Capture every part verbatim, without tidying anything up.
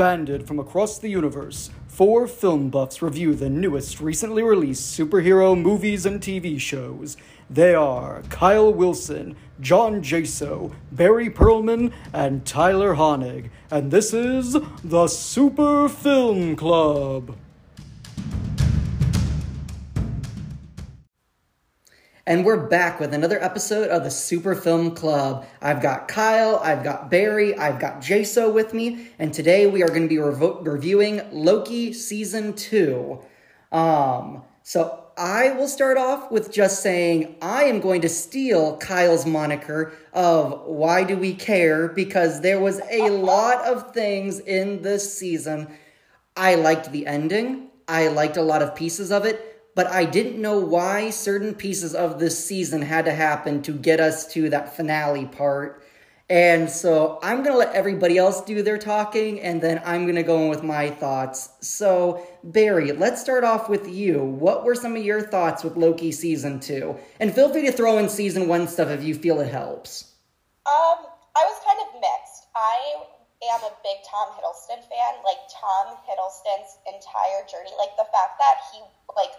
banded from across the universe, four film buffs review the newest recently released superhero movies and T V shows. They are Kyle Wilson, John Jaso, Barry Perlman, and Tyler Honig. And this is The Super Film Club. And we're back with another episode of the Super Film Club. I've got Kyle, I've got Barry, I've got Jaso with me, and today we are going to be revo- reviewing Loki Season two. Um, so I will start off with just saying I am going to steal Kyle's moniker of Why Do We Care? Because there was a lot of things in this season. I liked the ending. I liked a lot of pieces of it. But I didn't know why certain pieces of this season had to happen to get us to that finale part. And so I'm going to let everybody else do their talking, and then I'm going to go in with my thoughts. So, Barry, let's start off with you. What were some of your thoughts with Loki Season two? And feel free to throw in Season one stuff if you feel it helps. Um, I was kind of mixed. I am a big Tom Hiddleston fan. Like, Tom Hiddleston's entire journey. Like, the fact that he, like...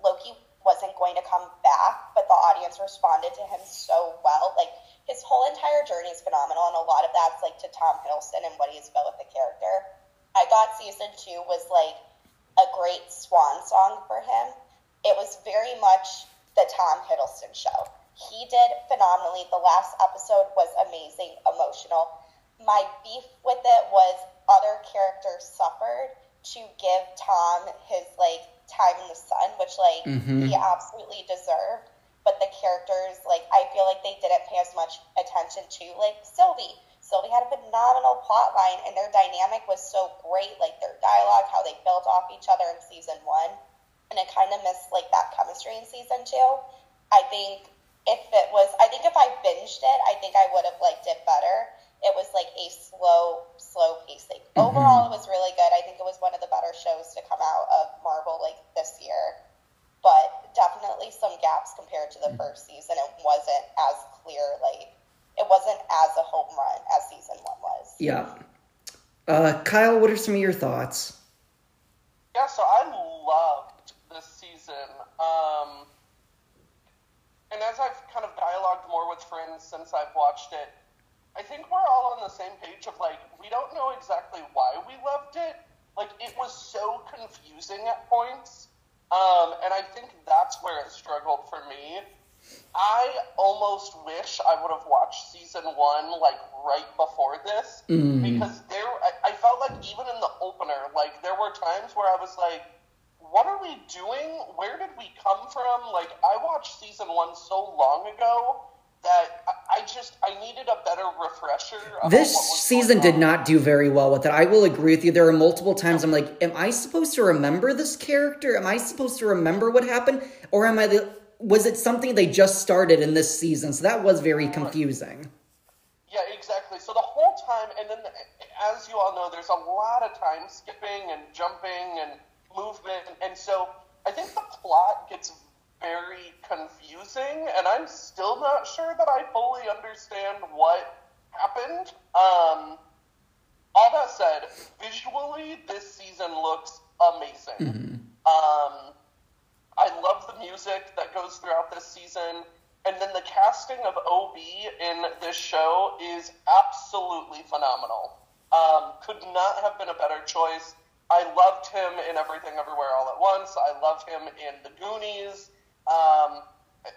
Loki wasn't going to come back, but the audience responded to him so well. Like, his whole entire journey is phenomenal, and a lot of that's, like, to Tom Hiddleston and what he's built with the character. I thought Season two was, like, a great swan song for him. It was very much the Tom Hiddleston show. He did phenomenally. The last episode was amazing, emotional. My beef with it was other characters suffered to give Tom his, like, time in the sun, which, like, mm-hmm. he absolutely deserved, but the characters, like, I feel like they didn't pay as much attention to, like, Sylvie. Sylvie had a phenomenal plot line, and their dynamic was so great, like, their dialogue, how they built off each other in Season one, and I kind of missed, like, that chemistry in Season two. I think if it was, I think if I binged it, I think I would have liked it better. It was, like, a slow, slow pace. Like, mm-hmm. overall, it was really good. I think it was one of the better shows to come out of Marvel, like, this year. But definitely some gaps compared to the first season. It wasn't as clear, like, it wasn't as a home run as Season one was. Yeah. Uh, Kyle, what are some of your thoughts? Yeah, so I loved this season. Um, and as I've kind of dialogued more with friends since I've watched it, I think we're all on the same page of, like, we don't know exactly why we loved it. Like, it was so confusing at points. Um, and I think that's where it struggled for me. I almost wish I would have watched Season one, like, right before this. Mm. Because there, I, I felt like even in the opener, like, there were times where I was like, what are we doing? Where did we come from? Like, I watched Season one so long ago that I just, I needed a better refresher. This season did not do very well with it. I will agree with you. There are multiple times I'm like, am I supposed to remember this character? Am I supposed to remember what happened? Or am I, the, was it something they just started in this season? So that was very confusing. Yeah, exactly. So the whole time, and then as you all know, there's a lot of time skipping and jumping and movement. And so I think the plot gets very confusing, and I'm still not sure that I fully understand what happened. Um, all that said, visually, this season looks amazing. Mm-hmm. Um, I love the music that goes throughout this season, and then the casting of O B in this show is absolutely phenomenal. Um, could not have been a better choice. I loved him in Everything Everywhere All at Once. I loved him in The Goonies. Um,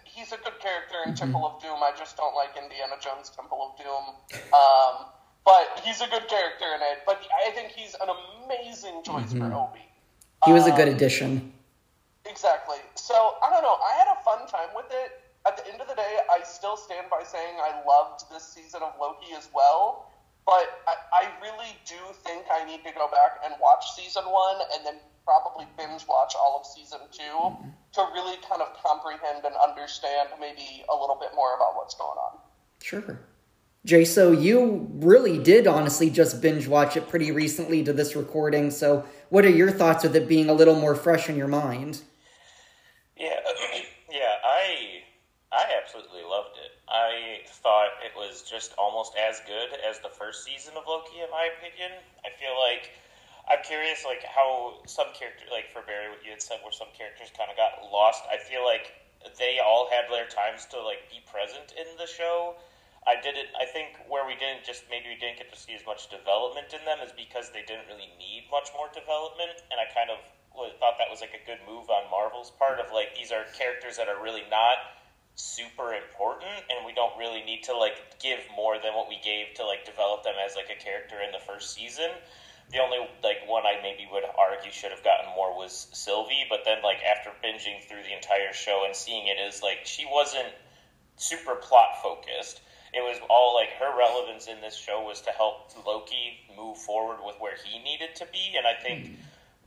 he's a good character in mm-hmm. Temple of Doom. I just don't like Indiana Jones, Temple of Doom. Um, but he's a good character in it. But I think he's an amazing choice mm-hmm. for Obi. He was um, a good addition. Exactly. So, I don't know. I had a fun time with it. At the end of the day, I still stand by saying I loved this season of Loki as well. But I, I really do think I need to go back and watch Season one and then probably binge watch all of Season two mm-hmm. to really kind of comprehend and understand maybe a little bit more about what's going on. Sure. Jay, so you really did honestly just binge watch it pretty recently to this recording. So what are your thoughts with it being a little more fresh in your mind? Yeah, yeah, I I absolutely loved it. I thought it was just almost as good as the first season of Loki, in my opinion. I feel like I'm curious, like, how some characters, like, for Barry, what you had said, where some characters kind of got lost. I feel like they all had their times to, like, be present in the show. I didn't, I think where we didn't just, maybe we didn't get to see as much development in them is because they didn't really need much more development, and I kind of thought that was, like, a good move on Marvel's part of, like, these are characters that are really not super important, and we don't really need to, like, give more than what we gave to, like, develop them as, like, a character in the first season. The only, like, one I maybe would argue should have gotten more was Sylvie, but then, like, after binging through the entire show and seeing it is, like, she wasn't super plot-focused. It was all, like, her relevance in this show was to help Loki move forward with where he needed to be, and I think mm.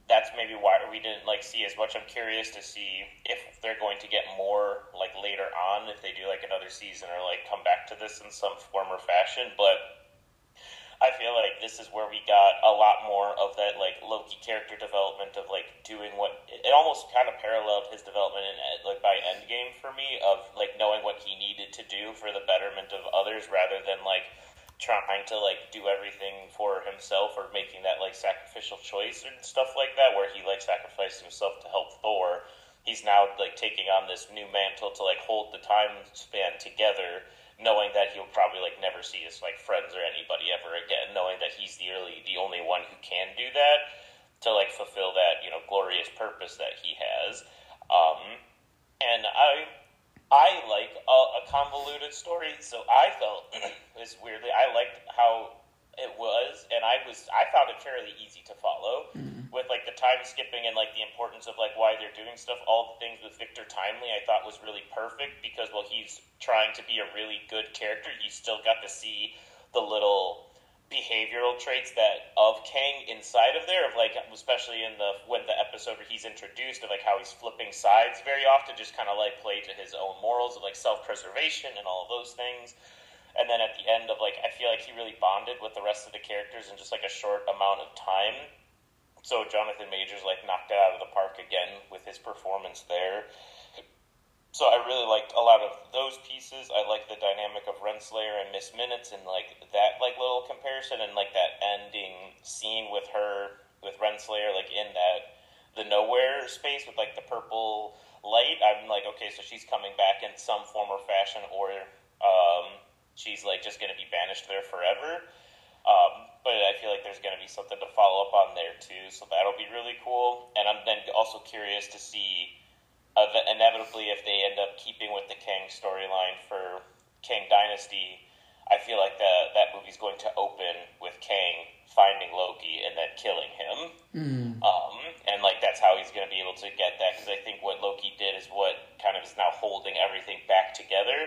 that's maybe why we didn't, like, see as much. I'm curious to see if they're going to get more, like, later on, if they do, like, another season or, like, come back to this in some form or fashion, but I feel like this is where we got a lot more of that, like, Loki character development of, like, doing what... It almost kind of paralleled his development in, like, by Endgame for me, of, like, knowing what he needed to do for the betterment of others rather than, like, trying to, like, do everything for himself or making that, like, sacrificial choice and stuff like that, where he, like, sacrificed himself to help Thor. He's now, like, taking on this new mantle to, like, hold the time span together, knowing that he'll probably, like, never see his, like, friends or anybody ever again, knowing that he's the early, the only one who can do that to, like, fulfill that, you know, glorious purpose that he has. Um, and I I like a, a convoluted story, so I felt, it's weirdly, I liked how it was, and I was, I found it fairly easy to follow, mm-hmm. with, like, the time skipping and, like, the importance of, like, why they're doing stuff. All the things with Victor Timely I thought was really perfect, because while he's trying to be a really good character, you still got to see the little behavioral traits that of Kang inside of there, of, like, especially in the when the episode where he's introduced, of, like, how he's flipping sides very often, just kind of, like, play to his own morals of, like, self-preservation and all of those things. And then at the end of, like, I feel like he really bonded with the rest of the characters in just, like, a short amount of time. So Jonathan Majors, like, knocked it out of the park again with his performance there. So I really liked a lot of those pieces. I liked the dynamic of Renslayer and Miss Minutes and, like, that, like, little comparison and, like, that ending scene with her, with Renslayer, like, in that, the nowhere space with, like, the purple light. I'm like, okay, so she's coming back in some form or fashion, or um, she's, like, just going to be banished there forever. Um, but I feel like there's going to be something to follow up on there, too, so that'll be really cool. And I'm then also curious to see... Uh, inevitably, if they end up keeping with the Kang storyline for Kang Dynasty, I feel like the, that movie's going to open with Kang finding Loki and then killing him. Mm. Um, and, like, that's how he's going to be able to get that, because I think what Loki did is what kind of is now holding everything back together.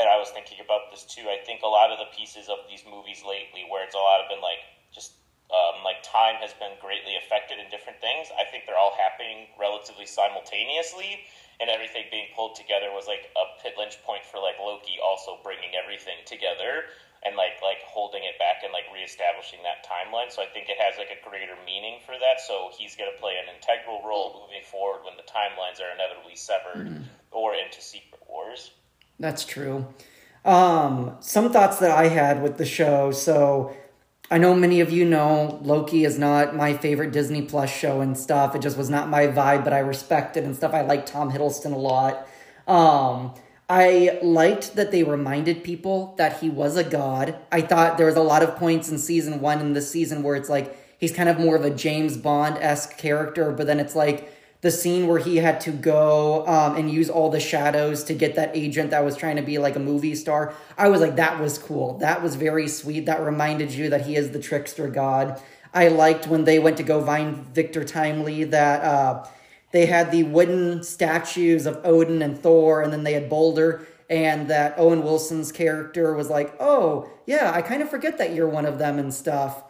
And I was thinking about this, too. I think a lot of the pieces of these movies lately, where it's a lot of been, like, just... Um, like, time has been greatly affected in different things. I think they're all happening relatively simultaneously, and everything being pulled together was, like, a pinch point for, like, Loki also bringing everything together and, like, like holding it back and, like, reestablishing that timeline. So I think it has, like, a greater meaning for that. So he's going to play an integral role moving forward when the timelines are inevitably severed mm-hmm. or into Secret Wars. That's true. Um, some thoughts that I had with the show, so... I know many of you know Loki is not my favorite Disney Plus show and stuff. It just was not my vibe, but I respect it and stuff. I like Tom Hiddleston a lot. Um, I liked that they reminded people that he was a god. I thought there was a lot of points in season one and this season where it's like he's kind of more of a James Bond-esque character, but then it's like the scene where he had to go um, and use all the shadows to get that agent that was trying to be like a movie star. I was like, that was cool. That was very sweet. That reminded you that he is the trickster god. I liked when they went to go find Victor Timely that uh, they had the wooden statues of Odin and Thor, and then they had Boulder, and that Owen Wilson's character was like, oh, yeah, I kind of forget that you're one of them and stuff.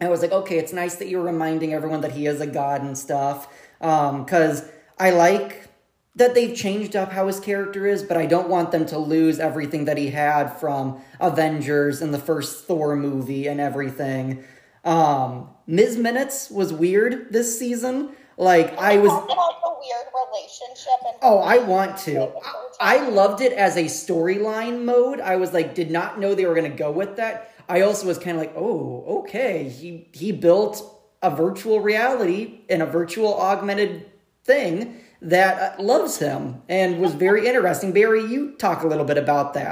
And I was like, okay, it's nice that you're reminding everyone that he is a god and stuff. Um, because I like that they've changed up how his character is, but I don't want them to lose everything that he had from Avengers and the first Thor movie and everything. Um, Miz Minutes was weird this season. Like, I was... I want a weird relationship. And oh, I want to. I loved it as a storyline mode. I was like, did not know they were going to go with that. I also was kind of like, oh, okay. He, he built... a virtual reality and a virtual augmented thing that loves him, and was very interesting. Barry, you talk a little bit about that.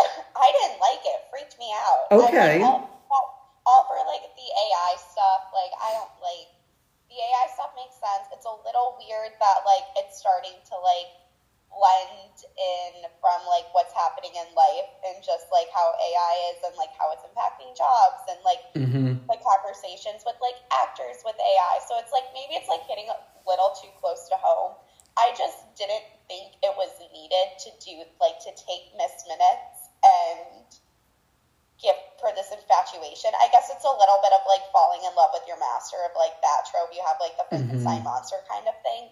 I didn't like it. It freaked me out. Okay. I mean, all, all for, like, the A I stuff. Like, I don't, like, the A I stuff makes sense. It's a little weird that, like, it's starting to, like, blend in from, like, what's happening in life and just, like, how A I is and, like, how it's impacting jobs and, like, mm-hmm. the conversations with, like, actors with A I. So it's, like, maybe it's, like, hitting a little too close to home. I just didn't think it was needed to do, like, to take Miss Minutes and give her this infatuation. I guess it's a little bit of, like, falling in love with your master of, like, that trope. You have, like, the Frankenstein mm-hmm. monster kind of thing.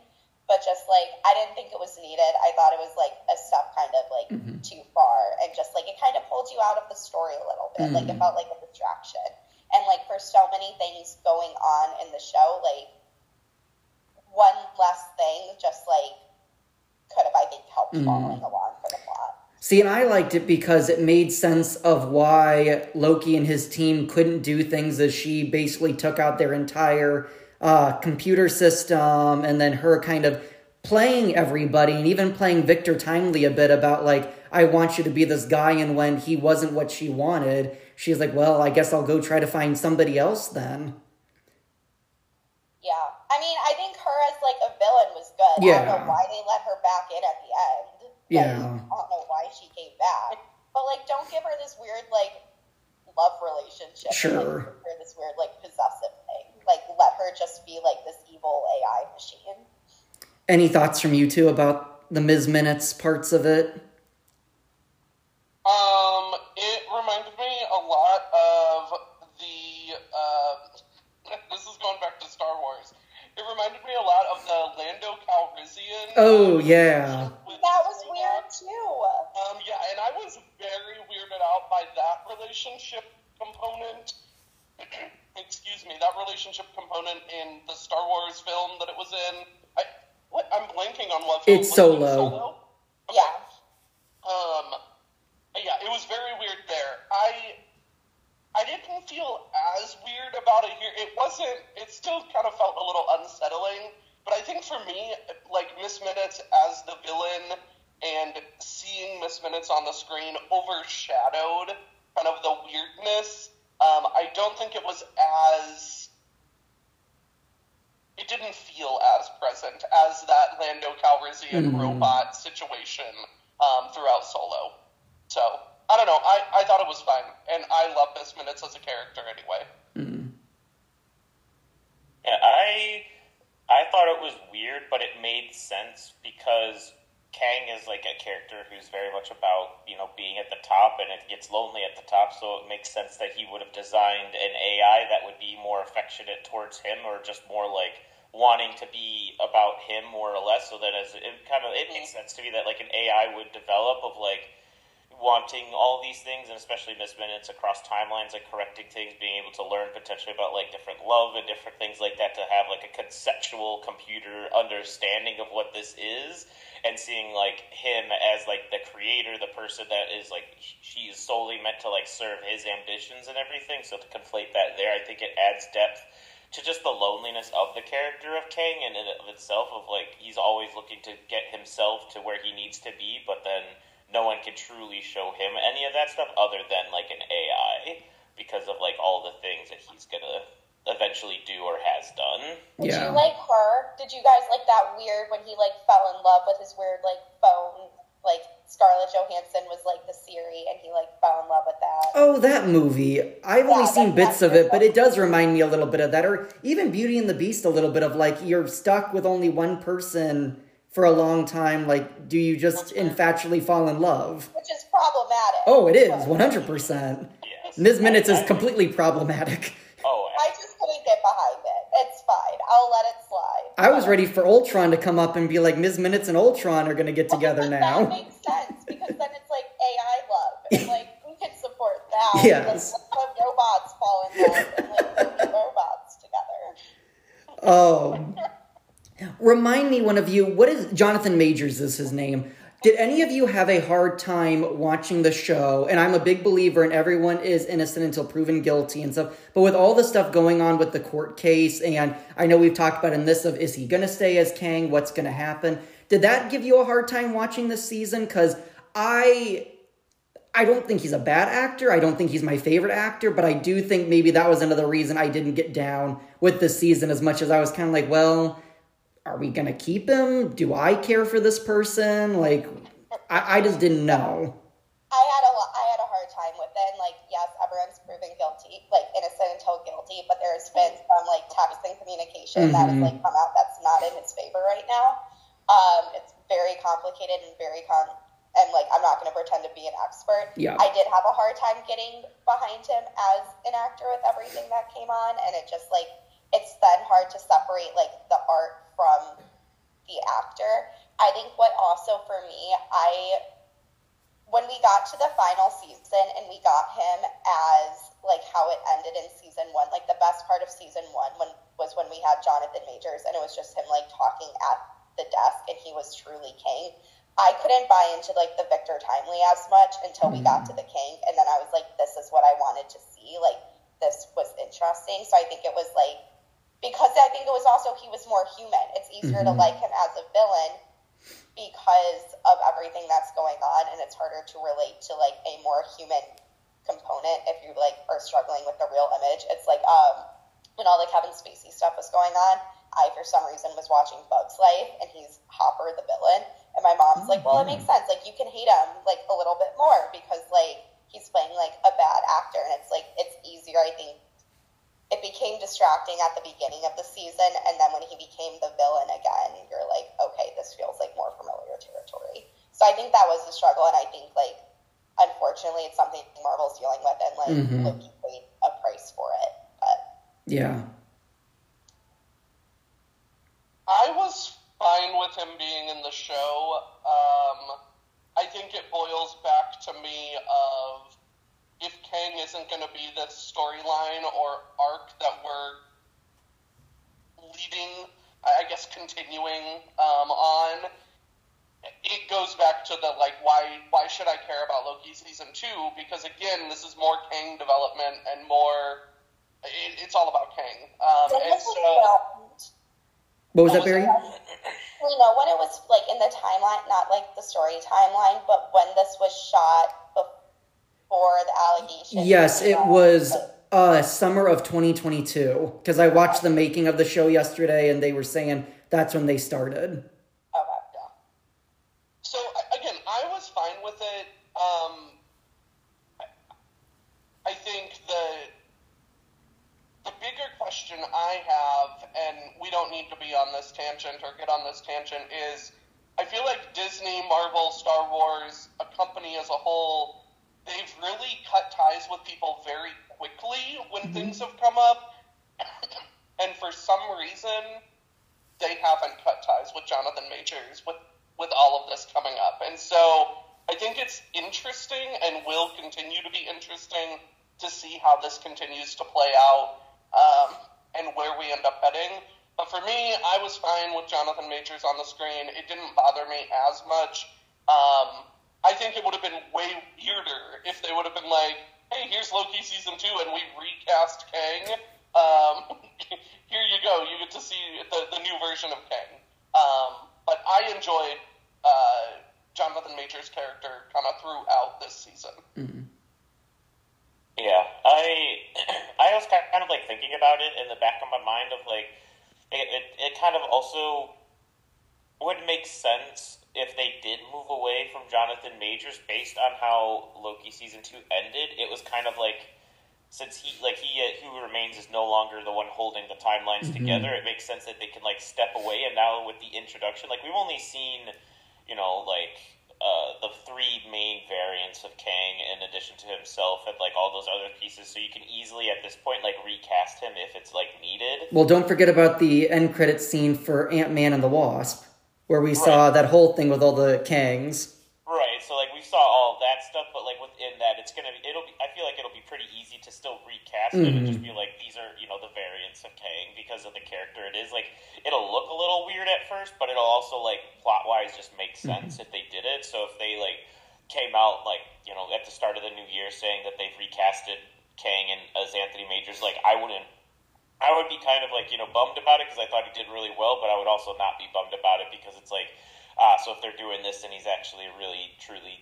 But just, like, I didn't think it was needed. I thought it was, like, a step kind of, like, mm-hmm. too far. And just, like, it kind of pulled you out of the story a little bit. Mm-hmm. Like, it felt like a distraction. And, like, for so many things going on in the show, like, one less thing just, like, could have, I think, helped mm-hmm. following along for the plot. See, and I liked it because it made sense of why Loki and his team couldn't do things, as she basically took out their entire uh, computer system, and then her kind of playing everybody, and even playing Victor Timely a bit about, like, I want you to be this guy, and when he wasn't what she wanted, she's like, well, I guess I'll go try to find somebody else then. Yeah. I mean, I think her as, like, a villain was good. Yeah. I don't know why they let her back in at the end. Yeah. Like, I don't know why she came back. But, like, don't give her this weird, like, love relationship. Sure. Like, or this weird, like, possessive thing. Like, let her just be, like, this evil A I machine. Any thoughts from you two about the Miz Minutes parts of it? Um, it reminded me a lot of the, uh, this is going back to Star Wars. It reminded me a lot of the Lando Calrissian. Oh, um, yeah. That was weird, too. Um, yeah, and I was very weirded out by that relationship component. Excuse me, that relationship component in the Star Wars film that it was in. I, what, I'm blanking on what film. It's Solo. Solo? Okay. Yeah. Um, yeah, it was very weird there. I I didn't feel as weird about it here. It wasn't, it still kind of felt a little unsettling, but I think for me, like, Miss Minutes as the villain and seeing Miss Minutes on the screen overshadowed kind of the weirdness. Um, I don't think it was as, it didn't feel as present as that Lando Calrissian mm. robot situation um, throughout Solo. So, I don't know. I, I thought it was fun, and I love Miss Minutes as a character anyway. Mm. Yeah, I I thought it was weird, but it made sense because Kang is like a character who's very much about, you know, being at the top, and it gets lonely at the top, so it makes sense that he would have designed an A I that would be more affectionate towards him, or just more like wanting to be about him more or less. So that as it kind of it makes sense to me that like an A I would develop of like wanting all these things, and especially Miss Minutes across timelines, like correcting things, being able to learn potentially about like different love and different things like that, to have like a conceptual computer understanding of what this is, and seeing like him as like the creator, the person that is like, she is solely meant to like serve his ambitions and everything. So to conflate that there, I think it adds depth to just the loneliness of the character of Kang, and in and of itself of like, he's always looking to get himself to where he needs to be, but then no one can truly show him any of that stuff other than, like, an A I because of, like, all the things that he's going to eventually do or has done. Did yeah. you like her? Did you guys like that weird when he, like, fell in love with his weird, like, phone? Like, Scarlett Johansson was, like, the Siri, and he, like, fell in love with that. Oh, that movie. I've yeah, only seen bits of it, but it does remind me a little bit of that. Or even Beauty and the Beast a little bit of, like, you're stuck with only one person for a long time, like, do you just infatually fall in love? Which is problematic. Oh, it is, one hundred percent. Yes. Miz Minutes is completely problematic. Oh, I just couldn't get behind it. It's fine. I'll let it slide. I was ready for Ultron to come up and be like, Miz Minutes and Ultron are going to get together well, now. That makes sense, because then it's like A I love. And, like, who can support that? Yes. Like, let the robots fall in love and, like, put the robots together. Oh. Remind me, one of you, what is Jonathan Majors is his name? Did any of you have a hard time watching the show? And I'm a big believer in everyone is innocent until proven guilty and stuff. But with all the stuff going on with the court case, and I know we've talked about in this of, is he going to stay as Kang? What's going to happen? Did that give you a hard time watching this season? Because I... I don't think he's a bad actor. I don't think he's my favorite actor, but I do think maybe that was another reason I didn't get down with this season as much as I was kind of like, well, are we going to keep him? Do I care for this person? Like, I, I just didn't know. I had a I had a hard time with it. And like, yes, everyone's proven guilty, like innocent until guilty, but there's been some like text and communication mm-hmm. that has like come out that's not in his favor right now. Um, it's very complicated and very con. And, like, I'm not going to pretend to be an expert. Yeah. I did have a hard time getting behind him as an actor with everything that came on. And it just, like, it's then hard to separate, like, the art from the actor. I think what also for me, I, when we got to the final season and we got him as, like, how it ended in season one, like, the best part of season one when, was when we had Jonathan Majors. And it was just him, like, talking at the desk and he was truly Kang. I couldn't buy into, like, the Victor Timely as much until we got to the Kang, and then I was like, this is what I wanted to see. Like, this was interesting. So I think it was, like, because I think it was also he was more human. It's easier mm-hmm. to like him as a villain because of everything that's going on, and it's harder to relate to, like, a more human component if you, like, are struggling with the real image. It's like um, when all the Kevin Spacey stuff was going on, I, for some reason, was watching Bug's Life, and he's Hopper the villain. And my mom's like, well, it makes sense. Like, you can hate him, like, a little bit more because, like, he's playing, like, a bad actor. And it's, like, it's easier, I think. It became distracting at the beginning of the season. And then when he became the villain again, you're like, okay, this feels, like, more familiar territory. So I think that was the struggle. And I think, like, unfortunately, it's something Marvel's dealing with. And, like, mm-hmm. Loki paid a price for it. But yeah. I was... fine with him being in the show. Um, I think it boils back to me of if Kang isn't going to be this storyline or arc that we're leading, I guess continuing um, on, it goes back to the, like, why why should I care about Loki season two? Because, again, this is more Kang development and more, it, it's all about Kang. Um, and so... What was that, Barry? You know, when it was, like, in the timeline, not, like, the story timeline, but when this was shot before the allegations. Yes, it was uh, summer of twenty twenty-two, because I watched the making of the show yesterday, and they were saying that's when they started. Okay, yeah. So, again, I was fine with it. Um, I think the... The bigger question I have, and we don't need to be on this tangent or get on this tangent, is I feel like Disney, Marvel, Star Wars, a company as a whole, they've really cut ties with people very quickly when mm-hmm. things have come up. And for some reason, they haven't cut ties with Jonathan Majors with, with all of this coming up. And so I think it's interesting and will continue to be interesting to see how this continues to play out. Um, and where we end up heading. But for me, I was fine with Jonathan Majors on the screen. It didn't bother me as much. Um, I think it would have been way weirder if they would have been like, hey, here's Loki season two, and we recast Kang. Um, here you go. You get to see the, the new version of Kang. Um, but I enjoyed uh, Jonathan Majors' character kind of throughout this season. Mm-hmm. Yeah, I I was kind of, like, thinking about it in the back of my mind of, like, it, it, it kind of also would make sense if they did move away from Jonathan Majors based on how Loki Season two ended. It was kind of, like, since he, like, he uh, who remains is no longer the one holding the timelines mm-hmm. together, it makes sense that they can, like, step away. And now with the introduction, like, we've only seen, you know, like... Uh, the three main variants of Kang in addition to himself and, like, all those other pieces, so you can easily at this point, like, recast him if it's, like, needed. Well, don't forget about the end credits scene for Ant-Man and the Wasp, where we right. saw that whole thing with all the Kangs. Right, so, like, we saw all that stuff, but like within that, it's gonna be, it'll be, I feel like it'll be pretty easy to still recast mm-hmm. it and just be like, these are, you know, the variants of Kang because of the character it is. Like, it'll look a little weird at first, but it'll also, like, plot-wise just make sense mm-hmm. if they did it. So if they, like, came out, like, you know, at the start of the new year saying that they've recasted Kang and as Anthony Majors, like, I wouldn't, I would be kind of, like, you know, bummed about it because I thought he did really well, but I would also not be bummed about it because it's like, ah, so if they're doing this, then he's actually a really, truly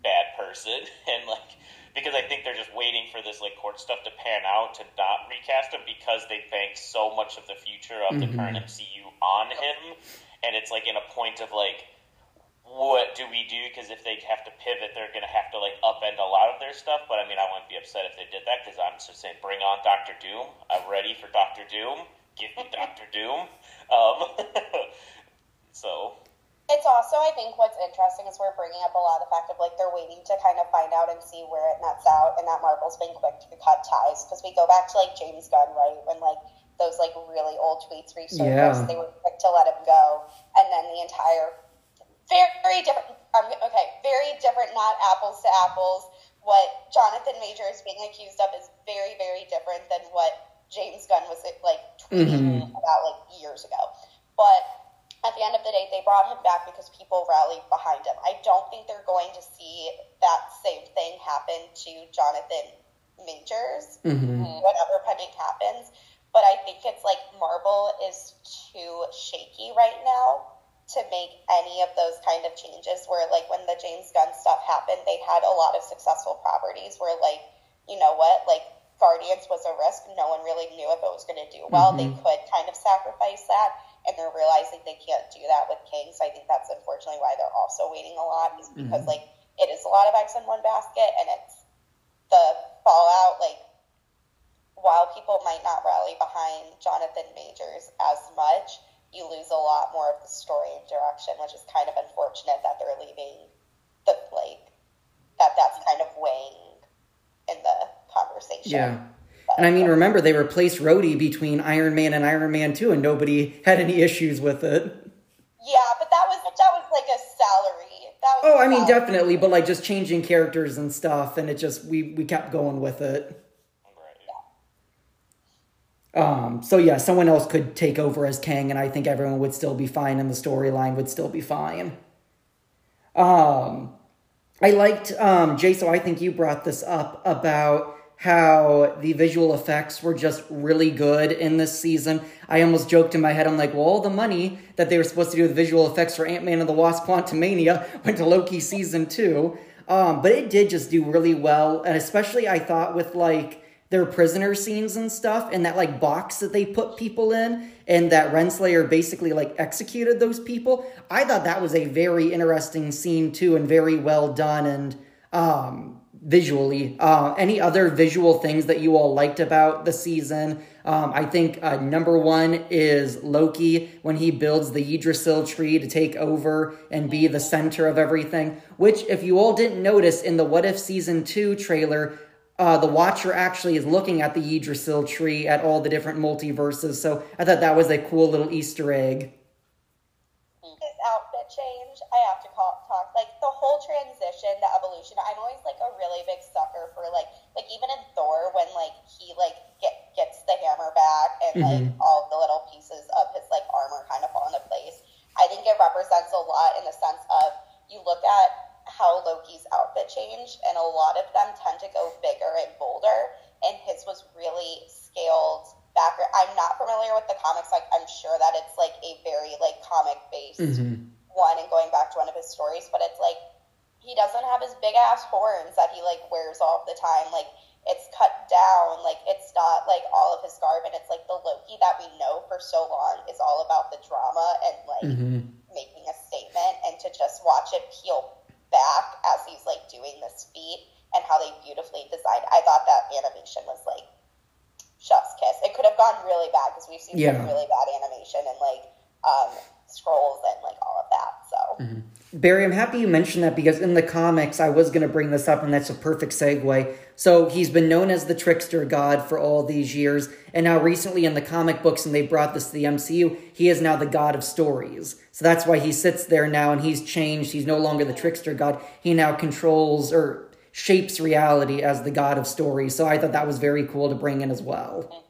bad person, and like, because I think they're just waiting for this like court stuff to pan out to not recast him because they bank so much of the future of mm-hmm. the current M C U on him, and it's like in a point of like, what do we do? Because if they have to pivot, they're going to have to like upend a lot of their stuff. But I mean, I wouldn't be upset if they did that because I'm just saying, bring on Doctor Doom. I'm ready for Doctor Doom. Give me Doctor Doom. Um, so. It's also, I think, what's interesting is we're bringing up a lot of the fact of, like, they're waiting to kind of find out and see where it nets out, and that Marvel's been quick to cut ties, because we go back to, like, James Gunn, right, when, like, those, like, really old tweets resurfaced, yeah. they were quick to let him go, and then the entire, very different, um, okay, very different, not apples to apples, what Jonathan Majors is being accused of is very, very different than what James Gunn was, like, tweeting mm-hmm. about, like, years ago, but at the end of the day, they brought him back because people rallied behind him. I don't think they're going to see that same thing happen to Jonathan Majors, mm-hmm. whatever pending happens. But I think it's like Marvel is too shaky right now to make any of those kind of changes where, like, when the James Gunn stuff happened, they had a lot of successful properties where, like, you know what, like, Guardians was a risk. No one really knew if it was going to do well. Mm-hmm. They could kind of sacrifice that. And they're realizing they can't do that with King, so I think that's unfortunately why they're also waiting a lot, is because, mm-hmm. like, it is a lot of eggs in one basket, and it's the fallout, like, while people might not rally behind Jonathan Majors as much, you lose a lot more of the story and direction, which is kind of unfortunate that they're leaving the, like, that that's kind of weighing in the conversation. Yeah. And I mean, remember, they replaced Rhodey between Iron Man and Iron Man two, and nobody had any issues with it. Yeah, but that was that was like a salary. That was oh, I mean, salary. Definitely, but like just changing characters and stuff, and it just, we, we kept going with it. Um, so yeah, someone else could take over as Kang, and I think everyone would still be fine, and the storyline would still be fine. Um, I liked, um, Jay, so I think you brought this up about how the visual effects were just really good in this season. I almost joked in my head, I'm like, well, all the money that they were supposed to do with visual effects for Ant-Man and the Wasp Quantumania went to Loki Season two. Um, but it did just do really well, and especially, I thought, with, like, their prisoner scenes and stuff, and that, like, box that they put people in, and that Renslayer basically, like, executed those people. I thought that was a very interesting scene, too, and very well done, and, um... visually. Uh, any other visual things that you all liked about the season? Um, I think uh, number one is Loki, when he builds the Yggdrasil tree to take over and be the center of everything, which, if you all didn't notice, in the What If Season two trailer, uh, the Watcher actually is looking at the Yggdrasil tree at all the different multiverses, so I thought that was a cool little Easter egg. His outfit change, I have to call, talk, like, the whole transition, the evolution, I'm always, like, a really big sucker for, like, like, even in Thor, when, like, he, like, get, gets the hammer back and, mm-hmm. like, all the little pieces of his, like, armor kind of fall into place, I think it represents a lot in the sense of, you look at how Loki's outfit changed, and a lot of them tend to go bigger and bolder, and his was really scaled background. I'm not familiar with the comics, like, I'm sure that it's, like, a very, like, comic-based mm-hmm. one, and going back to one of his stories, but it's, like, he doesn't have his big-ass horns that he, like, wears all the time, like, it's cut down, like, it's not, like, all of his garb, and it's, like, the Loki that we know for so long is all about the drama and, like, mm-hmm. making a statement, and to just watch it peel back as he's, like, doing this feat, and how they beautifully designed, I thought that animation was, like, chef's kiss. It could have gone really bad because we've seen yeah. some really bad animation and like um, scrolls and like all of that. So, mm-hmm. Barry, I'm happy you mentioned that because in the comics, I was going to bring this up and that's a perfect segue. So he's been known as the trickster god for all these years. And now recently in the comic books, and they brought this to the M C U, he is now the god of stories. So that's why he sits there now and he's changed. He's no longer the trickster god. He now controls or shapes reality as the god of story. So I thought that was very cool to bring in as well.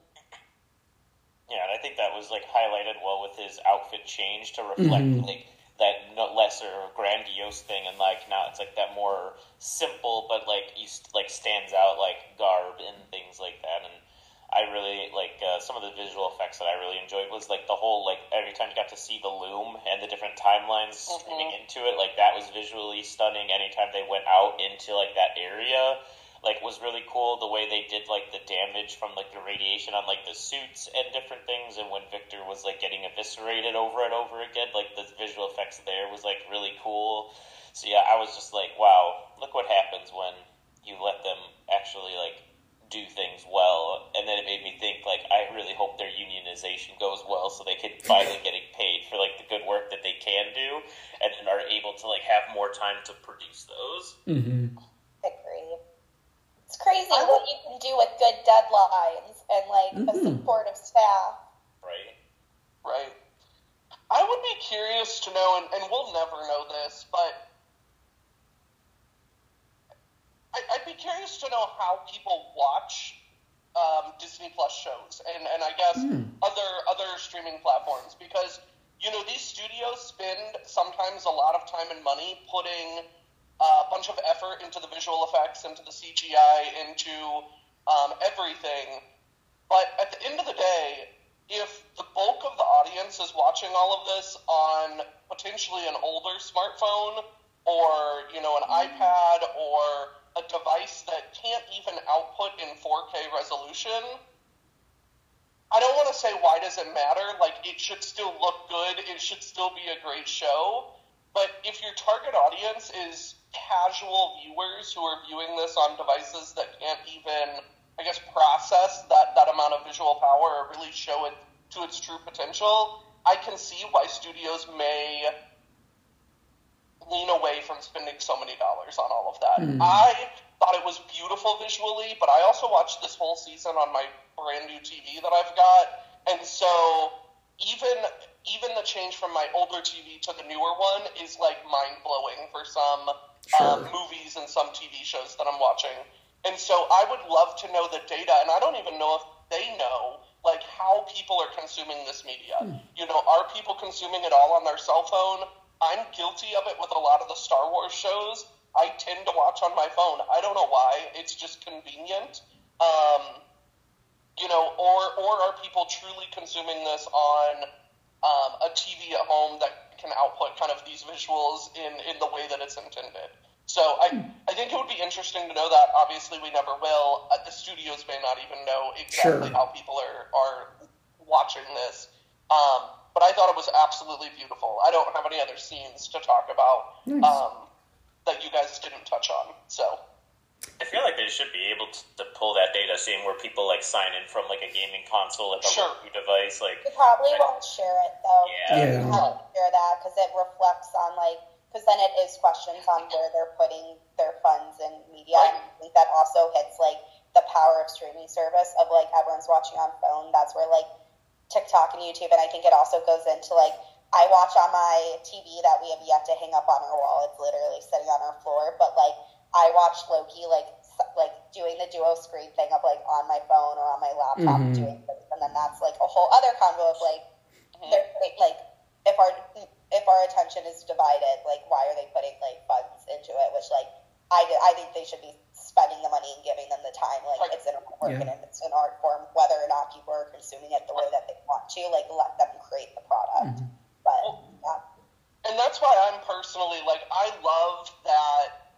Yeah, and I think that was like highlighted well with his outfit change to reflect mm-hmm. like that lesser grandiose thing, and like now it's like that more simple but like you st- like stands out like garb and things like that. And I really like uh, some of the visual effects that I really enjoyed was like the whole like every time you got to see the loom and the different timelines mm-hmm. streaming into it, like that was visually stunning. Anytime they went out into like that area, like was really cool the way they did like the damage from like the radiation on like the suits and different things, and when Victor was like getting eviscerated over and over again, like the visual effects there was like really cool. So yeah, I was just like, wow, look what happens when you let them actually like do things well. And then it made me think like I really hope their unionization goes well so they can finally getting paid for like the good work that they can do and then are able to like have more time to produce those. Mm-hmm. Agree. It's crazy I what would... you can do with good deadlines and, like, mm-hmm. a supportive staff. Right. Right. I would be curious to know, and, and we'll never know this, but I, I'd be curious to know how people watch um, Disney Plus shows and, and I guess mm. other other streaming platforms, because, you know, these studios spend sometimes a lot of time and money putting a uh, bunch of effort into the visual effects, into the C G I, into um, everything. But at the end of the day, if the bulk of the audience is watching all of this on potentially an older smartphone or, you know, an iPad or a device that can't even output in four K resolution, I don't want to say why does it matter? Like, it should still look good. It should still be a great show. But if your target audience is casual viewers who are viewing this on devices that can't even, I guess, process that, that amount of visual power or really show it to its true potential, I can see why studios may lean away from spending so many dollars on all of that. Mm. I thought it was beautiful visually, but I also watched this whole season on my brand new T V that I've got. And so even... even the change from my older T V to the newer one is, like, mind-blowing for some sure. um, movies and some T V shows that I'm watching. And so I would love to know the data, and I don't even know if they know, like, how people are consuming this media. Mm. You know, are people consuming it all on their cell phone? I'm guilty of it with a lot of the Star Wars shows. I tend to watch on my phone. I don't know why. It's just convenient. Um, you know, or or are people truly consuming this on... Um, a T V at home that can output kind of these visuals in, in the way that it's intended. So I, I think it would be interesting to know that. Obviously, we never will. Uh, the studios may not even know exactly sure. how people are, are watching this. Um, but I thought it was absolutely beautiful. I don't have any other scenes to talk about nice. um, that you guys didn't touch on. So. I feel like they should be able to, to pull that data, seeing where people, like, sign in from, like, a gaming console, like, a sure. device, like... You probably I, won't share it, though. Yeah. yeah. You won't share that, because it reflects on, like... Because then it is questions on where they're putting their funds and media. Right. And I think that also hits, like, the power of streaming service of, like, everyone's watching on phone. That's where, like, TikTok and YouTube, and I think it also goes into, like... I watch on my T V that we have yet to hang up on our wall. It's literally sitting on our floor, but, like... I watched Loki, like, like doing the duo screen thing of, like, on my phone or on my laptop mm-hmm. doing things, and then that's, like, a whole other combo of, like, mm-hmm. like, if our if our attention is divided, like, why are they putting, like, funds into it, which, like, I, I think they should be spending the money and giving them the time, like, it's an art work yeah. and it's an art form, whether or not people are consuming it the way that they want to, like, let them create the product, mm-hmm. but, yeah. And that's why I'm personally, like, I love that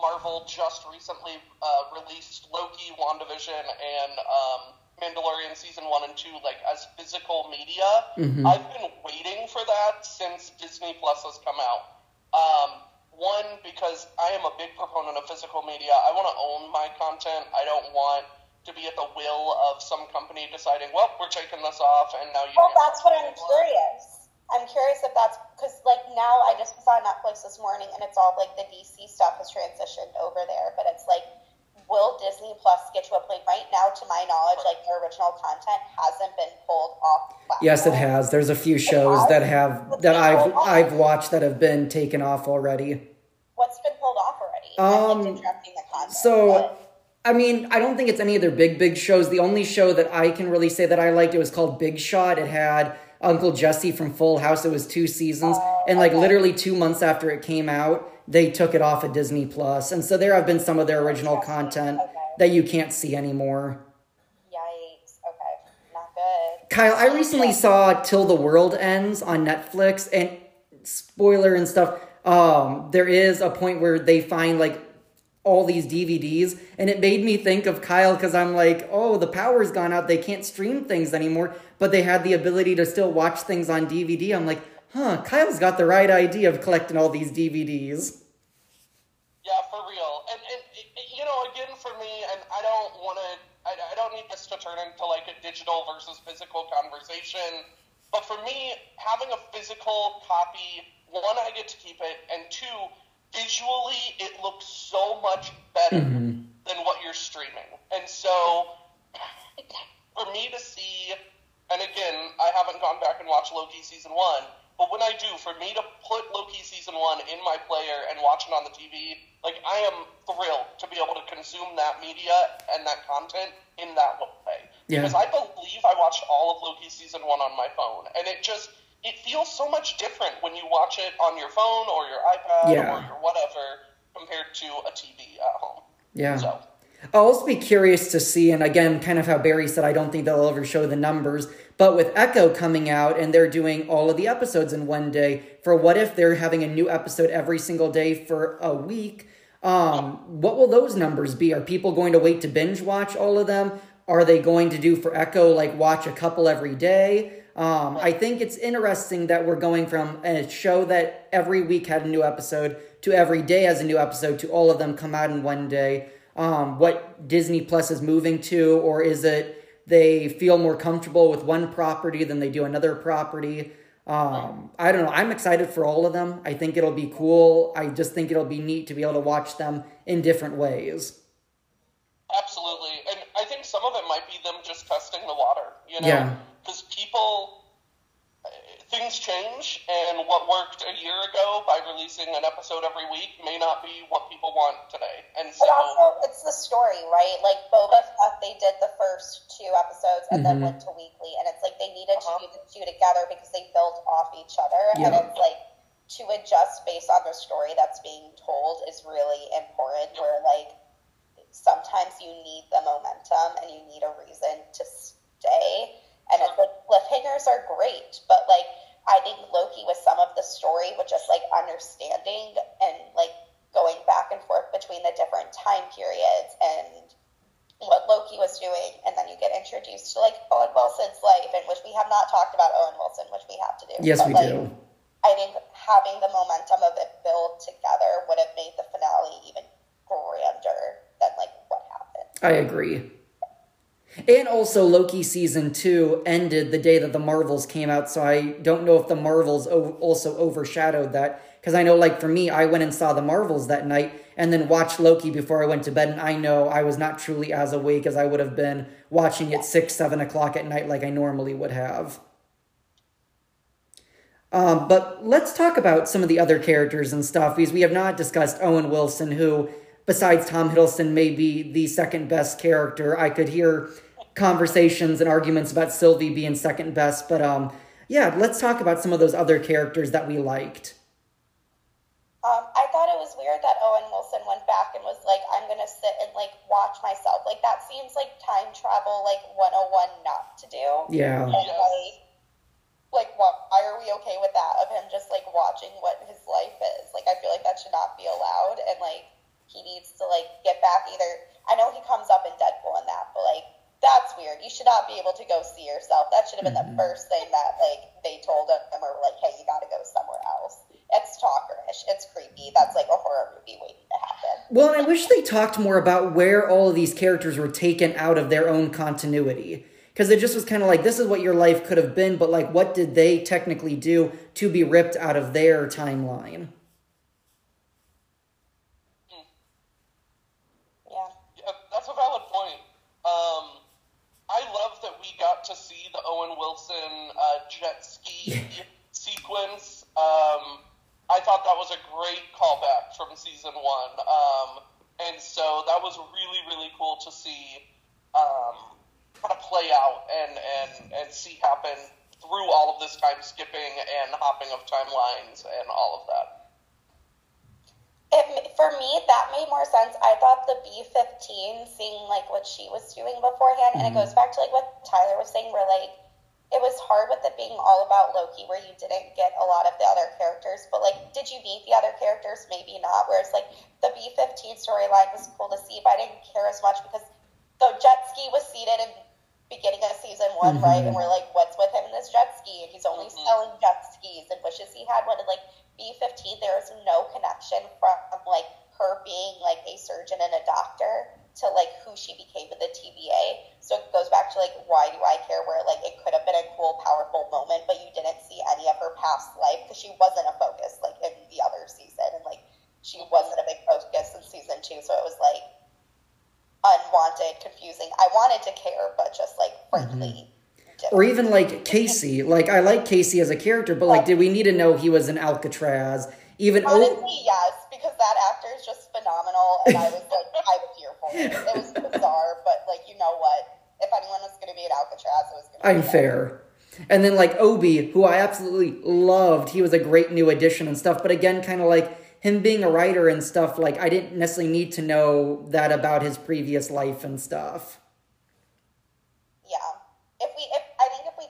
Marvel just recently uh, released Loki, WandaVision, and um, Mandalorian Season one and two, like, as physical media. Mm-hmm. I've been waiting for that since Disney Plus has come out. Um, one, because I am a big proponent of physical media. I want to own my content. I don't want to be at the will of some company deciding, well, we're taking this off, and now you well, can't. Well, that's what I'm anymore. curious. I'm curious if that's, because, like, now I just saw Netflix this morning, and it's all, like, the D C stuff has transitioned over there, but it's, like, will Disney Plus get to a point right now, to my knowledge, like, their original content hasn't been pulled off the platform? Yes, it has. There's a few shows that have, that I've I've watched that have been taken off already. What's been pulled off already? Um, So, I mean, I don't think it's any of their big, big shows. The only show that I can really say that I liked, it was called Big Shot. It had Uncle Jesse from Full House. It was two seasons. And like literally two months after it came out, they took it off of Disney Plus. And so there have been some of their original content that you can't see anymore. Yikes. Okay. Not good. Kyle, I recently saw Till the World Ends on Netflix. And spoiler and stuff, um, there is a point where they find like all these D V Ds, and it made me think of Kyle, because I'm like, oh, the power's gone out, they can't stream things anymore, but they had the ability to still watch things on D V D. I'm like, huh, Kyle's got the right idea of collecting all these D V Ds. Yeah, for real. And, and you know, again, for me, and I don't want to, I, I don't need this to turn into like a digital versus physical conversation, but for me, having a physical copy, one, I get to keep it, and two, visually, it looks so much better mm-hmm. than what you're streaming. And so, for me to see, and again, I haven't gone back and watched Loki Season one, but when I do, for me to put Loki Season one in my player and watch it on the T V, like, I am thrilled to be able to consume that media and that content in that way. Yeah. Because I believe I watched all of Loki Season one on my phone, and it just... it feels so much different when you watch it on your phone or your iPad yeah. or your whatever compared to a T V at home. Yeah. So. I'll also be curious to see, and again, kind of how Barry said, I don't think they'll ever show the numbers, but with Echo coming out and they're doing all of the episodes in one day, for What If they're having a new episode every single day for a week, um, what will those numbers be? Are people going to wait to binge watch all of them? Are they going to do for Echo, like watch a couple every day? Um, I think it's interesting that we're going from a show that every week had a new episode to every day has a new episode to all of them come out in one day. Um, what Disney Plus is moving to, or is it they feel more comfortable with one property than they do another property? Um, I don't know. I'm excited for all of them. I think it'll be cool. I just think it'll be neat to be able to watch them in different ways. Absolutely. And I think some of it might be them just testing the water, you know? Yeah. Because people, things change, and what worked a year ago by releasing an episode every week may not be what people want today. And so, but also, it's the story, right? Like, Boba Fett, they did the first two episodes and mm-hmm. then went to weekly, and it's like they needed uh-huh. to do the two together because they built off each other, yeah. and it's like, to adjust based on the story that's being told is really important, yeah. where, like, sometimes you need the momentum and you need a reason to stay. And it's like, cliffhangers are great, but, like, I think Loki with some of the story, with just, like, understanding and, like, going back and forth between the different time periods and what Loki was doing, and then you get introduced to, like, Owen Wilson's life, and which we have not talked about Owen Wilson, which we have to do. Yes, but, we like, do. I think having the momentum of it build together would have made the finale even grander than, like, what happened. I agree. And also, Loki Season two ended the day that The Marvels came out, so I don't know if The Marvels o- also overshadowed that. Because I know, like, for me, I went and saw The Marvels that night and then watched Loki before I went to bed, and I know I was not truly as awake as I would have been watching it six, seven o'clock at night like I normally would have. Um, but let's talk about some of the other characters and stuff, because we have not discussed Owen Wilson, who... besides Tom Hiddleston, may be the second best character. I could hear conversations and arguments about Sylvie being second best, but um, yeah, let's talk about some of those other characters that we liked. Um, I thought it was weird that Owen Wilson went back and was like, "I'm gonna sit and like watch myself." Like that seems like time travel, like one oh one, not to do. Yeah. And, like, like what? Why are we okay with that? Of him just like watching what his life is. Like I feel like that should not be allowed, and like. He needs to, like, get back either... I know he comes up in Deadpool and that, but, like, that's weird. You should not be able to go see yourself. That should have been mm-hmm. the first thing that, like, they told him or were like, hey, you gotta go somewhere else. It's talkerish. It's creepy. That's, like, a horror movie waiting to happen. Well, and I wish they talked more about where all of these characters were taken out of their own continuity. Because it just was kind of like, this is what your life could have been, but, like, what did they technically do to be ripped out of their timeline? To see the Owen Wilson uh, jet ski sequence. Um, I thought that was a great callback from season one. Um, and And so that was really, really cool to see um, kind of play out and, and, and see happen through all of this time skipping and hopping of timelines and all of that. It, for me, that made more sense. I thought the B fifteen, seeing, like, what she was doing beforehand, mm-hmm. and it goes back to, like, what Tyler was saying, where, like, it was hard with it being all about Loki, where you didn't get a lot of the other characters, but, like, did you meet the other characters? Maybe not, whereas, like, the B fifteen storyline was cool to see, but I didn't care as much because the jet ski was seated in beginning of season one, mm-hmm. right, and we're like, what's with him in this jet ski? And he's only mm-hmm. selling jet skis and wishes he had one, and, like, B fifteen, there was no connection from, like, her being, like, a surgeon and a doctor to, like, who she became in the T V A. So it goes back to, like, why do I care, where, like, it could have been a cool, powerful moment, but you didn't see any of her past life because she wasn't a focus, like, in the other season. And, like, she wasn't a big focus in season two, so it was, like, unwanted, confusing. I wanted to care, but just, like, frankly... Mm-hmm. Or even, like, Casey. Like, I like Casey as a character, but, like, did we need to know he was in Alcatraz? Even Honestly, o- yes, because that actor is just phenomenal, and I was, like, I was here for it. It was bizarre, but, like, you know what? If anyone was going to be in Alcatraz, it was going to be unfair. And then, like, O B, who I absolutely loved. He was a great new addition and stuff, but again, kind of, like, him being a writer and stuff, like, I didn't necessarily need to know that about his previous life and stuff. Yeah. If we... If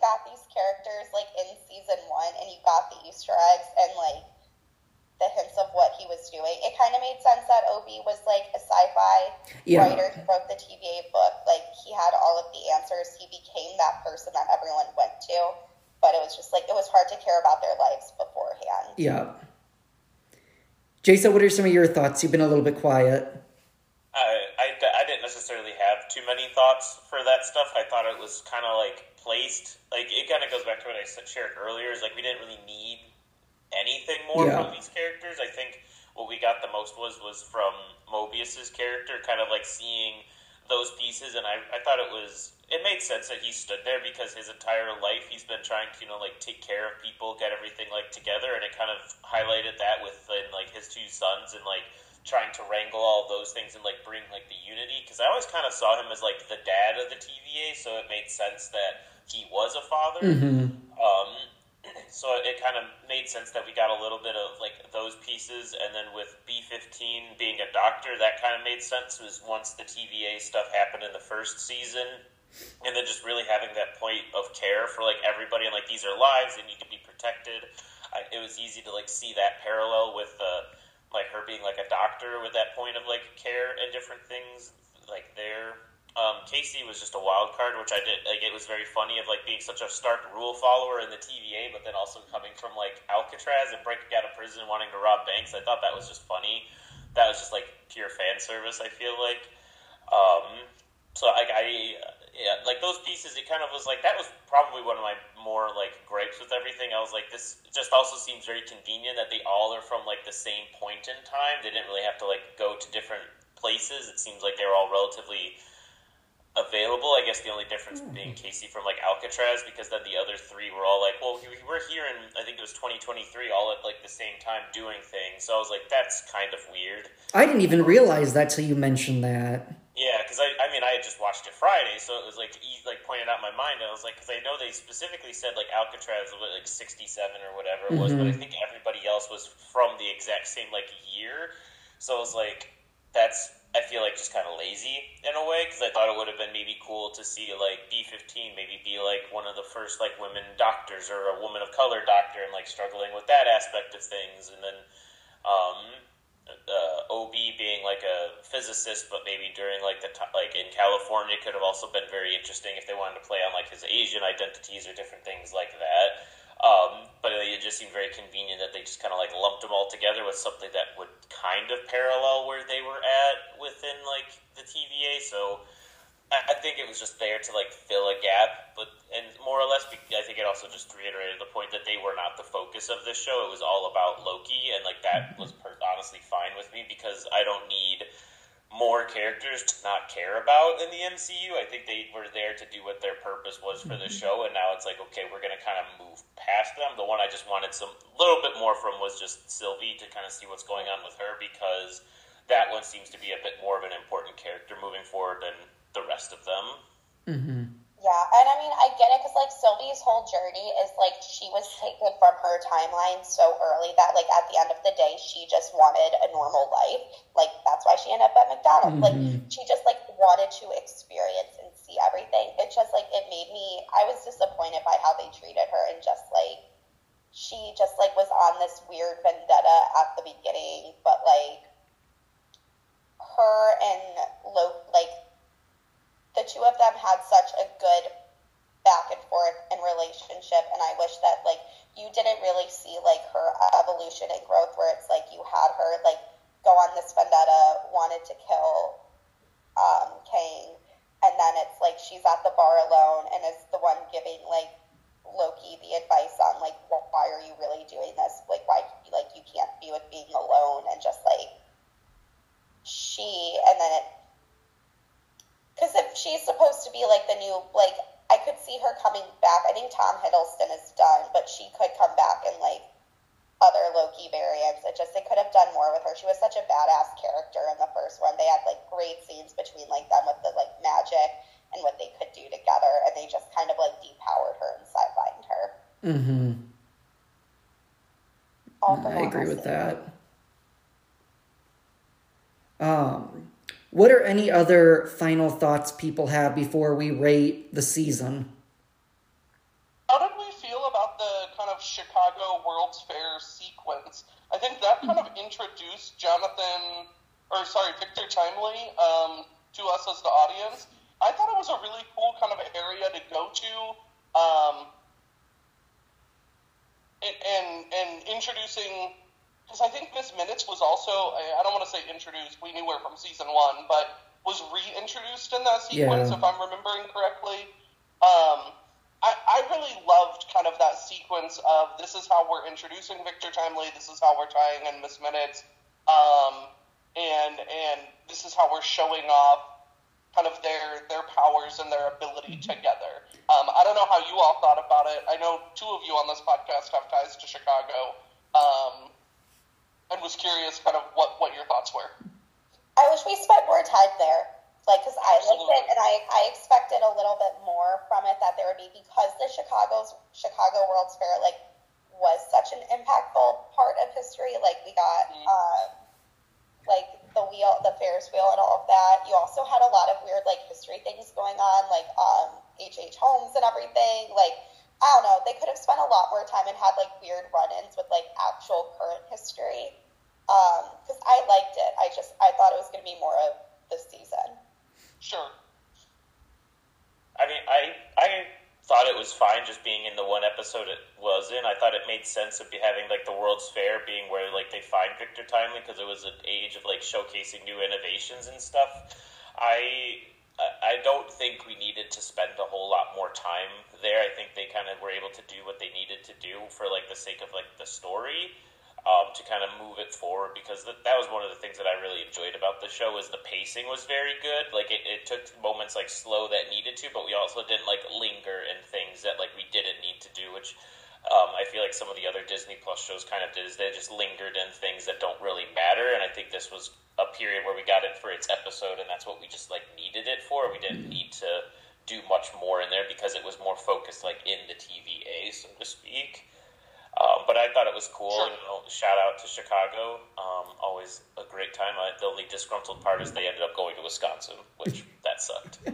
got these characters, like, in season one, and you got the Easter eggs and, like, the hints of what he was doing, it kind of made sense that O B was, like, a sci-fi yeah. writer. He wrote the T V A book. Like, he had all of the answers. He became that person that everyone went to, but it was just, like, it was hard to care about their lives beforehand. Yeah. Jason, what are some of your thoughts? You've been a little bit quiet. Uh, I, I didn't necessarily have too many thoughts for that stuff. I thought it was kind of, like, placed, like, it kind of goes back to what I shared earlier, is, like, we didn't really need anything more yeah. from these characters. I think what we got the most was, was from Mobius's character, kind of, like, seeing those pieces, and I, I thought it was, it made sense that he stood there, because his entire life he's been trying to, you know, like, take care of people, get everything, like, together, and it kind of highlighted that within, like, his two sons, and, like, trying to wrangle all those things and, like, bring, like, the unity, because I always kind of saw him as, like, the dad of the T V A, so it made sense that he was a father. Mm-hmm. Um, so it kind of made sense that we got a little bit of, like, those pieces, and then with B fifteen being a doctor, that kind of made sense, was once the T V A stuff happened in the first season, and then just really having that point of care for, like, everybody, and, like, these are lives, they need to be protected. I, it was easy to, like, see that parallel with the uh, like, her being, like, a doctor with that point of, like, care and different things, like, there. Um, Casey was just a wild card, which I did, like, it was very funny of, like, being such a stark rule follower in the T V A, but then also coming from, like, Alcatraz and breaking out of prison and wanting to rob banks. I thought that was just funny. That was just, like, pure fan service, I feel like. Um, so, like, I... Yeah, like, those pieces, it kind of was, like, that was probably one of my more, like, gripes with everything. I was like, this just also seems very convenient that they all are from, like, the same point in time. They didn't really have to, like, go to different places. It seems like they were all relatively available. I guess the only difference being Casey from, like, Alcatraz, because then the other three were all like, well, we were here in, I think it was twenty twenty-three, all at, like, the same time doing things. So I was like, that's kind of weird. I didn't even realize that till you mentioned that. Yeah, because I, I mean, I had just watched it Friday, so it was, like, he, like, pointed out in my mind, I was like, because I know they specifically said, like, Alcatraz was, like, sixty-seven or whatever it was, mm-hmm. but I think everybody else was from the exact same, like, year, so I was like, that's, I feel like, just kind of lazy in a way, because I thought it would have been maybe cool to see, like, B fifteen maybe be, like, one of the first, like, women doctors, or a woman of color doctor, and, like, struggling with that aspect of things, and then, um... Uh, O B being, like, a physicist, but maybe during, like, the t- like, in California could have also been very interesting if they wanted to play on, like, his Asian identities or different things like that. Um, but it just seemed very convenient that they just kind of, like, lumped them all together with something that would kind of parallel where they were at within, like, the T V A. So I, I think it was just there to, like, fill a gap, but and more or less, I think it also just reiterated the point that they were not the focus of this show. It was all about Loki, and, like, that was per- honestly fine with me, because I don't need more characters to not care about in the M C U. I think they were there to do what their purpose was for the show, and now it's like, okay, we're going to kind of move past them. The one I just wanted some little bit more from was just Sylvie, to kind of see what's going on with her, because that one seems to be a bit more of an important character moving forward than the rest of them. Mm-hmm. Yeah, and I mean, I get it, because, like, Sylvie's whole journey is, like, she was taken from her timeline so early that, like, at the end of the day, she just wanted a normal life. Like, that's why she ended up at McDonald's. Mm-hmm. Like, she just, like, wanted to experience and see everything. It just, like, it made me, I was disappointed by how they treated her, and just, like, she just, like, was on this weird vendetta at the beginning, but, like, her and Loki, like, the two of them had such a good back and forth and relationship, and I wish that, like, you didn't really see, like, her evolution and growth, where it's like you had her, like, go on this vendetta, wanted to kill um, Kang, and then it's like she's at the bar alone and is the one giving, like, Loki the advice on, like, well, why are you really doing this? Like, why, like, you can't be with being alone, and just, like, she, and then it, because if she's supposed to be, like, the new, like, I could see her coming back. I think Tom Hiddleston is done, but she could come back in, like, other Loki variants. It just, they could have done more with her. She was such a badass character in the first one. They had, like, great scenes between, like, them with the, like, magic and what they could do together, and they just kind of, like, depowered her and sidelined her. Mm-hmm. All I agree with that. Um... What are any other final thoughts people have before we rate the season? How did we feel about the kind of Chicago World's Fair sequence? I think that kind of introduced Jonathan, or sorry, Victor Timely, um, to us as the audience. I thought it was a really cool kind of area to go to, um, and, and, and introducing... Because I think Miss Minutes was also, I don't want to say introduced, we knew her from season one, but was reintroduced in that sequence, yeah. if I'm remembering correctly. Um, I, I really loved kind of that sequence of, this is how we're introducing Victor Timely, this is how we're tying in Miss Minutes, um, and and this is how we're showing off kind of their, their powers and their ability together. Um, I don't know how you all thought about it. I know two of you on this podcast have ties to Chicago, um... and was curious kind of what, what your thoughts were. I wish we spent more time there, like, because I liked it, and I, I expected a little bit more from it that there would be, because the Chicago's Chicago World's Fair, like, was such an impactful part of history. Like, we got, mm-hmm. um, like, the wheel, the Ferris wheel and all of that. You also had a lot of weird, like, history things going on, like, um, H H Holmes and everything, like, I don't know, they could have spent a lot more time and had, like, weird run-ins with, like, actual current history. Um, because I liked it. I just, I thought it was going to be more of this season. Sure. I mean, I I thought it was fine just being in the one episode it was in. I thought it made sense of having, like, the World's Fair being where, like, they find Victor Timely, because it was an age of, like, showcasing new innovations and stuff. I... I don't think we needed to spend a whole lot more time there. I think they kind of were able to do what they needed to do for, like, the sake of, like, the story, um, to kind of move it forward, because that, that was one of the things that I really enjoyed about the show, is the pacing was very good. Like, it, it took moments, like, slow that needed to, but we also didn't, like, linger in things that, like, we didn't need to do, which... Um, I feel like some of the other Disney Plus shows kind of did, is they just lingered in things that don't really matter, and I think this was a period where we got it for its episode, and that's what we just, like, needed it for. We didn't need to do much more in there because it was more focused, like, in the T V A, so to speak. Um, but I thought it was cool. Sure. You know, shout out to Chicago. Um, always a great time. I, the only disgruntled part is they ended up going to Wisconsin, which that sucked.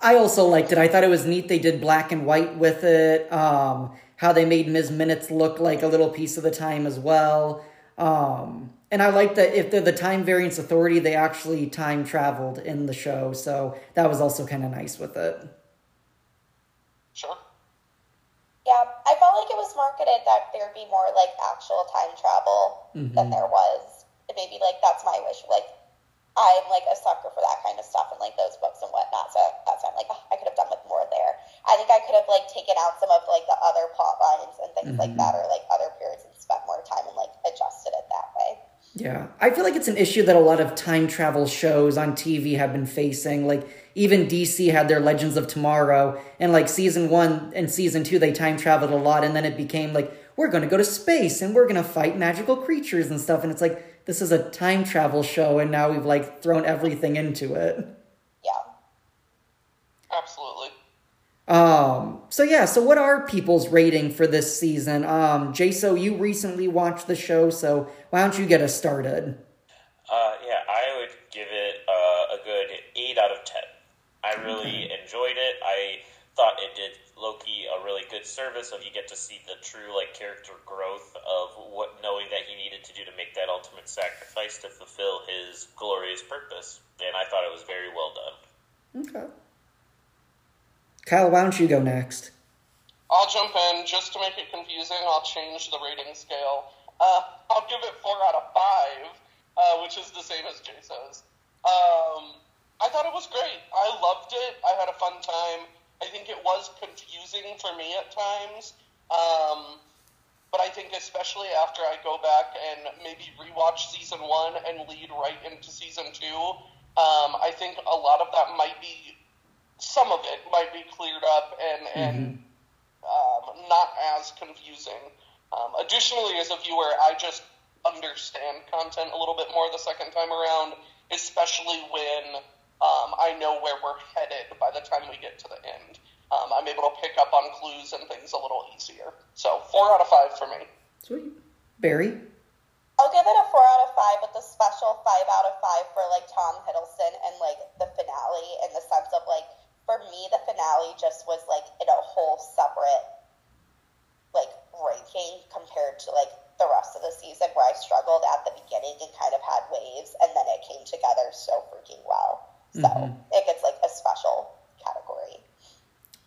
I also liked it. I thought it was neat they did black and white with it. Um, how they made Miz Minutes look like a little piece of the time as well. Um, and I liked that if they're the Time Variance Authority, they actually time traveled in the show. So that was also kind of nice with it. Sure. Yeah, I felt like it was marketed that there'd be more, like, actual time travel mm-hmm. than there was. And maybe, like, that's my wish. Like, I'm, like, a sucker for that kind of stuff and, like, those books and whatnot, so that's why I'm like, oh, I could have done with more there. I think I could have, like, taken out some of, like, the other plot lines and things mm-hmm. like that, or, like, other periods, and spent more time and, like, adjusted it that way. Yeah. I feel like it's an issue that a lot of time travel shows on T V have been facing. Like, even D C had their Legends of Tomorrow, and, like, season one and season two, they time traveled a lot, and then it became, like, we're going to go to space, and we're going to fight magical creatures and stuff, and it's like, this is a time travel show, and now we've, like, thrown everything into it. Yeah. Absolutely. Um, so, yeah, so what are people's rating for this season? Um, Jaso, you recently watched the show, so why don't you get us started? Uh, yeah, I would give it uh, a good eight out of ten. I really okay. enjoyed it. I thought it did Loki a really good service of you get to see the true, like, character growth of what knowing that he needed to do to make that ultimate sacrifice to fulfill his glorious purpose. And I thought it was very well done. Okay. Kyle, why don't you go next? I'll jump in. Just to make it confusing, I'll change the rating scale. Uh, I'll give it four out of five, uh, which is the same as Jaso's. Um, I thought it was great. I loved it. I had a fun time. I think it was confusing for me at times. Um, but I think especially after I go back and maybe rewatch season one and lead right into season two, um, I think a lot of that might be... some of it might be cleared up and, and mm-hmm. um, not as confusing. Um, additionally, as a viewer, I just understand content a little bit more the second time around, especially when um, I know where we're headed by the time we get to the end. Um, I'm able to pick up on clues and things a little easier. So four out of five for me. Sweet. Barry? I'll give it a four out of five with a special five out of five for, like, Tom Hiddleston and, like, the finale in the sense of, like, for me, the finale just was, like, in a whole separate, like, ranking compared to, like, the rest of the season where I struggled at the beginning and kind of had waves, and then it came together so freaking well. So, mm-hmm. it gets, like, a special category.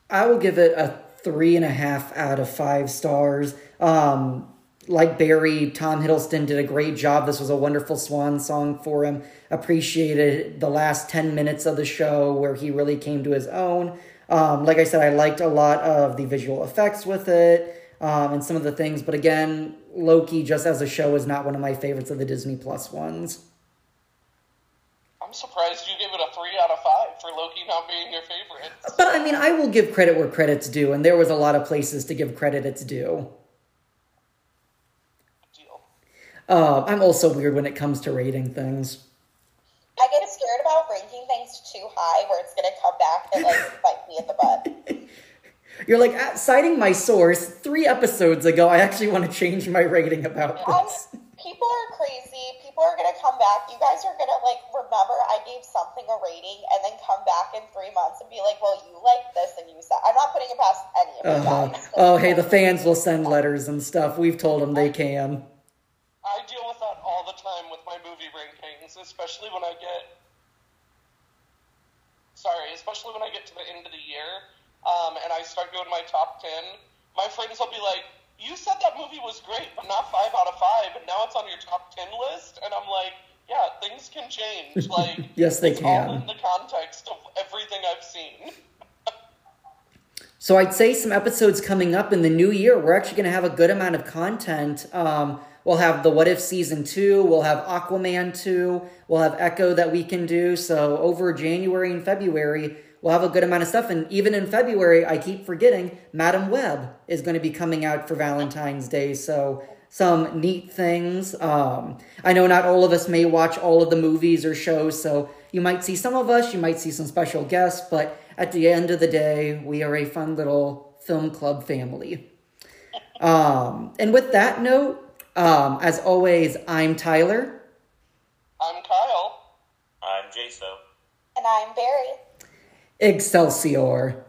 I will give it a three and a half out of five stars. Um... Like Barry, Tom Hiddleston did a great job. This was a wonderful swan song for him. Appreciated the last ten minutes of the show where he really came to his own. Um, like I said, I liked a lot of the visual effects with it um, and some of the things. But again, Loki, just as a show, is not one of my favorites of the Disney Plus ones. I'm surprised you give it a three out of five for Loki not being your favorite. But I mean, I will give credit where credit's due, and there was a lot of places to give credit its due. Uh, I'm also weird when it comes to rating things. I get scared about ranking things too high where it's going to come back and, like, bite me in the butt. You're like, uh, citing my source, three episodes ago, I actually want to change my rating about this. I'm, people are crazy. People are going to come back. You guys are going to, like, remember I gave something a rating and then come back in three months and be like, well, you like this and you said. I'm not putting it past any of you uh-huh. guys. Oh, hey, the fans will send letters and stuff. We've told them they can. I deal with that all the time with my movie rankings, especially when I get, sorry, especially when I get to the end of the year, um, and I start doing my top ten, my friends will be like, you said that movie was great, but not five out of five, and now it's on your top ten list, and I'm like, yeah, things can change, like, yes, they it's can. All in the context of everything I've seen. So I'd say some episodes coming up in the new year, we're actually going to have a good amount of content. um, We'll have the What If Season two, we'll have Aquaman two, we'll have Echo that we can do. So over January and February, we'll have a good amount of stuff. And even in February, I keep forgetting, Madam Web is going to be coming out for Valentine's Day. So some neat things. Um, I know not all of us may watch all of the movies or shows, so you might see some of us, you might see some special guests. But at the end of the day, we are a fun little film club family. Um, and with that note, Um, as always, I'm Tyler. I'm Kyle. I'm Jaso. And I'm Barry. Excelsior.